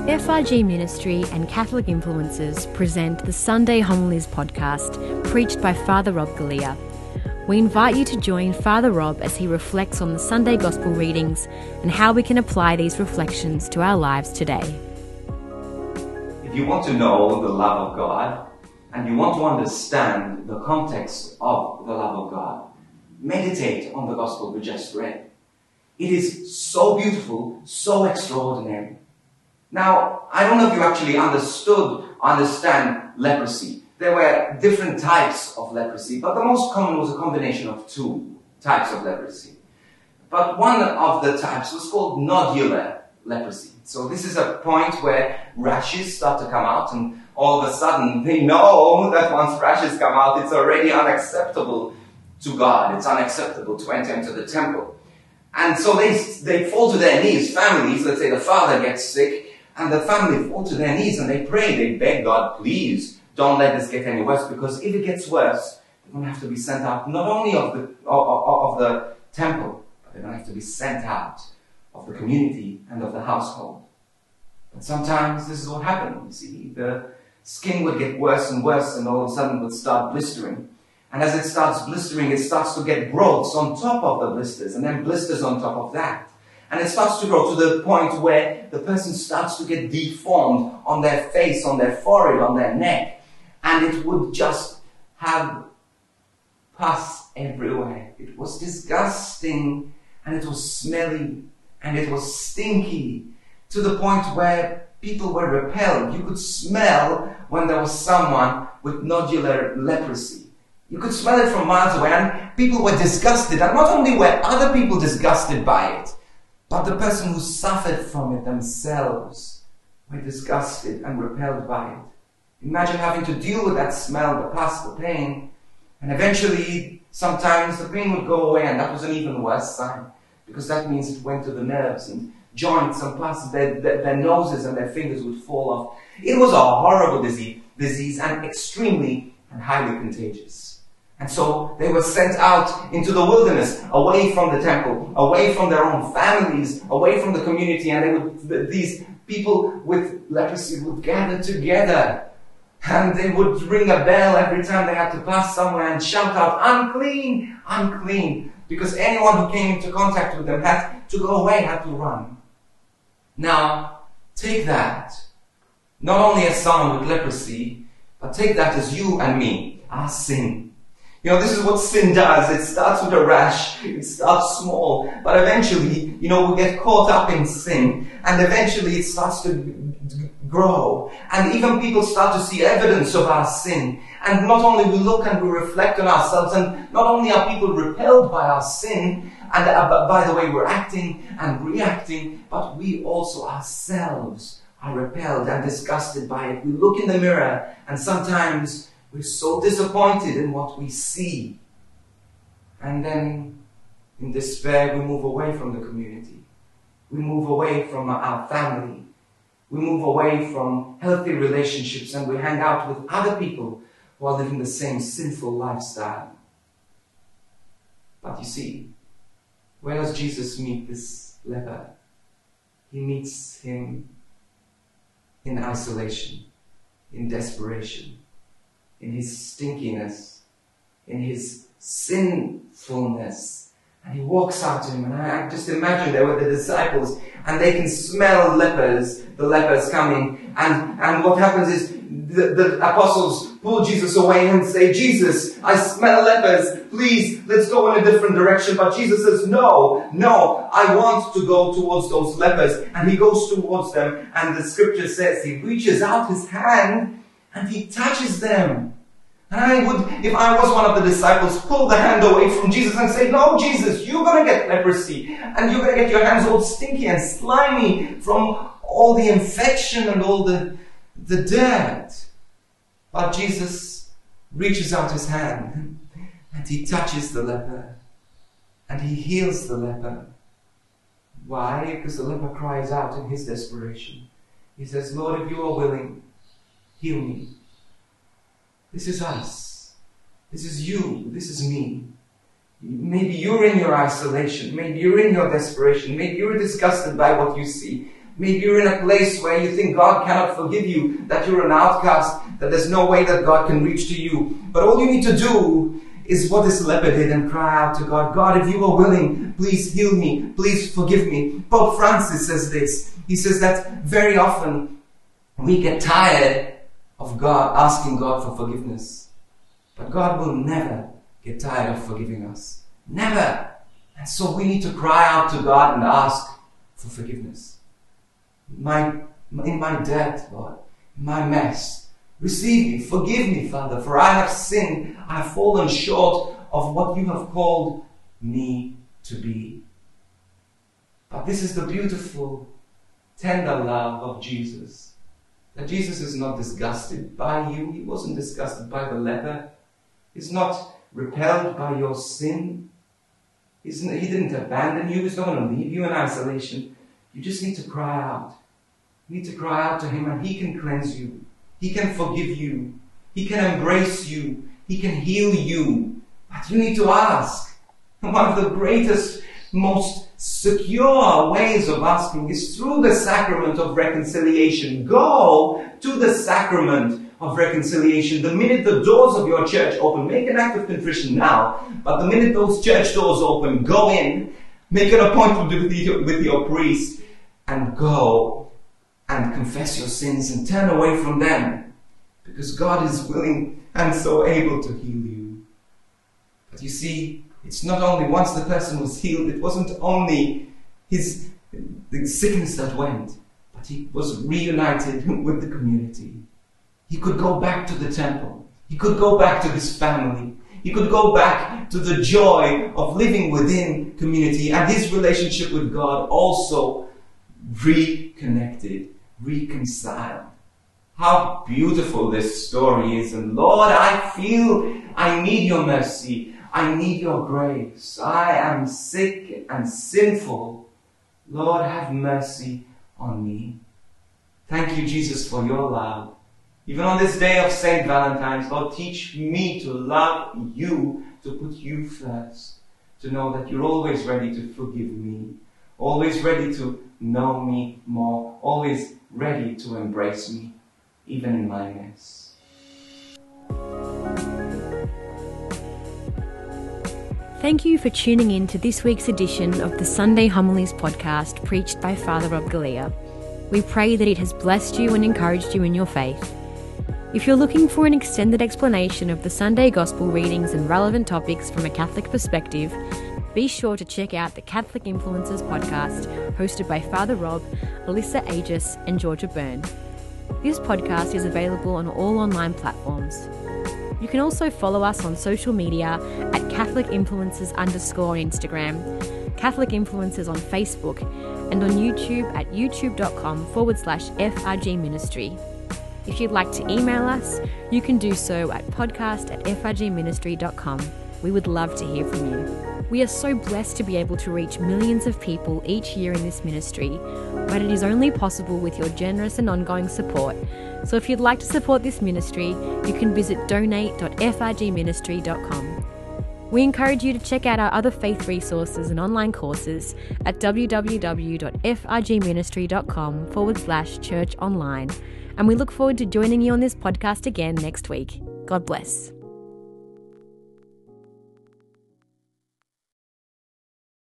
FRG Ministry and Catholic Influencers present the Sunday Homilies podcast, preached by Father Rob Galea. We invite you to join Father Rob as he reflects on the Sunday Gospel readings and how we can apply these reflections to our lives today. If you want to know the love of God and you want to understand the context of the love of God, meditate on the Gospel we just read. It is so beautiful, so extraordinary. Now, I don't know if you actually understand leprosy. There were different types of leprosy, but the most common was a combination of two types of leprosy. But one of the types was called nodular leprosy. So this is a point where rashes start to come out, and all of a sudden they know that once rashes come out, it's already unacceptable to God. It's unacceptable to enter into the temple. And so they fall to their knees, families. Let's say the father gets sick, and the family fall to their knees and they pray, they beg God, please, don't let this get any worse, because if it gets worse, they're going to have to be sent out, not only of the temple, but they're going to have to be sent out of the community and of the household. But sometimes this is what happened, you see. The skin would get worse and worse, and all of a sudden it would start blistering. And as it starts blistering, it starts to get growths on top of the blisters, and then blisters on top of that. And it starts to grow to the point where the person starts to get deformed on their face, on their forehead, on their neck. And it would just have pus everywhere. It was disgusting, and it was smelly, and it was stinky, to the point where people were repelled. You could smell when there was someone with nodular leprosy. You could smell it from miles away, and people were disgusted. And not only were other people disgusted by it, but the person who suffered from it themselves were disgusted and repelled by it. Imagine having to deal with that smell, the pus, the pain, and eventually, sometimes the pain would go away, and that was an even worse sign, because that means it went to the nerves and joints and pus. Their noses and their fingers would fall off. It was a horrible disease and extremely and highly contagious. And so they were sent out into the wilderness, away from the temple, away from their own families, away from the community, and these people with leprosy would gather together, and they would ring a bell every time they had to pass somewhere and shout out, "Unclean, unclean," because anyone who came into contact with them had to go away, had to run. Now, take that, not only as someone with leprosy, but take that as you and me, our sin. You know, this is what sin does. It starts with a rash, it starts small, but eventually, we get caught up in sin, and eventually it starts to grow, and even people start to see evidence of our sin. And not only we look and we reflect on ourselves, and not only are people repelled by our sin, and by the way we're acting and reacting, but we also ourselves are repelled and disgusted by it. We look in the mirror, and sometimes we're so disappointed in what we see. And then, in despair, we move away from the community. We move away from our family. We move away from healthy relationships, and we hang out with other people who are living the same sinful lifestyle. But you see, where does Jesus meet this leper? He meets him in isolation, in desperation, in his stinkiness, in his sinfulness. And he walks out to him, and I just imagine there were the disciples, and they can smell the lepers coming. And what happens is the apostles pull Jesus away and say, "Jesus, I smell lepers. Please, let's go in a different direction." But Jesus says, no, I want to go towards those lepers. And he goes towards them, and the scripture says he reaches out his hand and he touches them. And I would, if I was one of the disciples, pull the hand away from Jesus and say, "No, Jesus, you're going to get leprosy. And you're going to get your hands all stinky and slimy from all the infection and all the dirt." But Jesus reaches out his hand and he touches the leper. And he heals the leper. Why? Because the leper cries out in his desperation. He says, "Lord, if you are willing, heal me." This is us. This is you. This is me. Maybe you're in your isolation. Maybe you're in your desperation. Maybe you're disgusted by what you see. Maybe you're in a place where you think God cannot forgive you, that you're an outcast, that there's no way that God can reach to you. But all you need to do is what this leper did and cry out to God. God, if you are willing, please heal me. Please forgive me. Pope Francis says this. He says that very often we get tired of God, asking God for forgiveness. But God will never get tired of forgiving us. Never. And so we need to cry out to God and ask for forgiveness. In my debt, Lord, in my mess, receive me, forgive me, Father, for I have sinned. I have fallen short of what you have called me to be. But this is the beautiful, tender love of Jesus. That Jesus is not disgusted by you. He wasn't disgusted by the leper. He's not repelled by your sin. He didn't abandon you. He's not going to leave you in isolation. You just need to cry out. You need to cry out to Him and He can cleanse you. He can forgive you. He can embrace you. He can heal you. But you need to ask. One of the greatest, most secure ways of asking is through the sacrament of reconciliation. Go to the sacrament of reconciliation. The minute the doors of your church open, make an act of contrition now, but the minute those church doors open, go in, make an appointment with your priest, and go and confess your sins and turn away from them, because God is willing and so able to heal you. But you see, it's not only once the person was healed, it wasn't only the sickness that went, but he was reunited with the community. He could go back to the temple. He could go back to his family. He could go back to the joy of living within community, and his relationship with God also reconnected, reconciled. How beautiful this story is. And Lord, I feel I need your mercy. I need your grace. I am sick and sinful. Lord, have mercy on me. Thank you, Jesus, for your love. Even on this day of St. Valentine's, Lord, teach me to love you, to put you first, to know that you're always ready to forgive me, always ready to know me more, always ready to embrace me, even in my mess. Thank you for tuning in to this week's edition of the Sunday Homilies podcast preached by Father Rob Galea. We pray that it has blessed you and encouraged you in your faith. If you're looking for an extended explanation of the Sunday Gospel readings and relevant topics from a Catholic perspective, be sure to check out the Catholic Influencers podcast hosted by Father Rob, Alyssa Aegis and Georgia Byrne. This podcast is available on all online platforms. You can also follow us on social media at @CatholicInfluencers_Instagram, Catholic Influencers on Facebook, and on YouTube at youtube.com/FRG Ministry. If you'd like to email us, you can do so at podcast@frgministry.com. We would love to hear from you. We are so blessed to be able to reach millions of people each year in this ministry, but it is only possible with your generous and ongoing support. So if you'd like to support this ministry, you can visit donate.frgministry.com. We encourage you to check out our other faith resources and online courses at www.frgministry.com/church-online. And we look forward to joining you on this podcast again next week. God bless.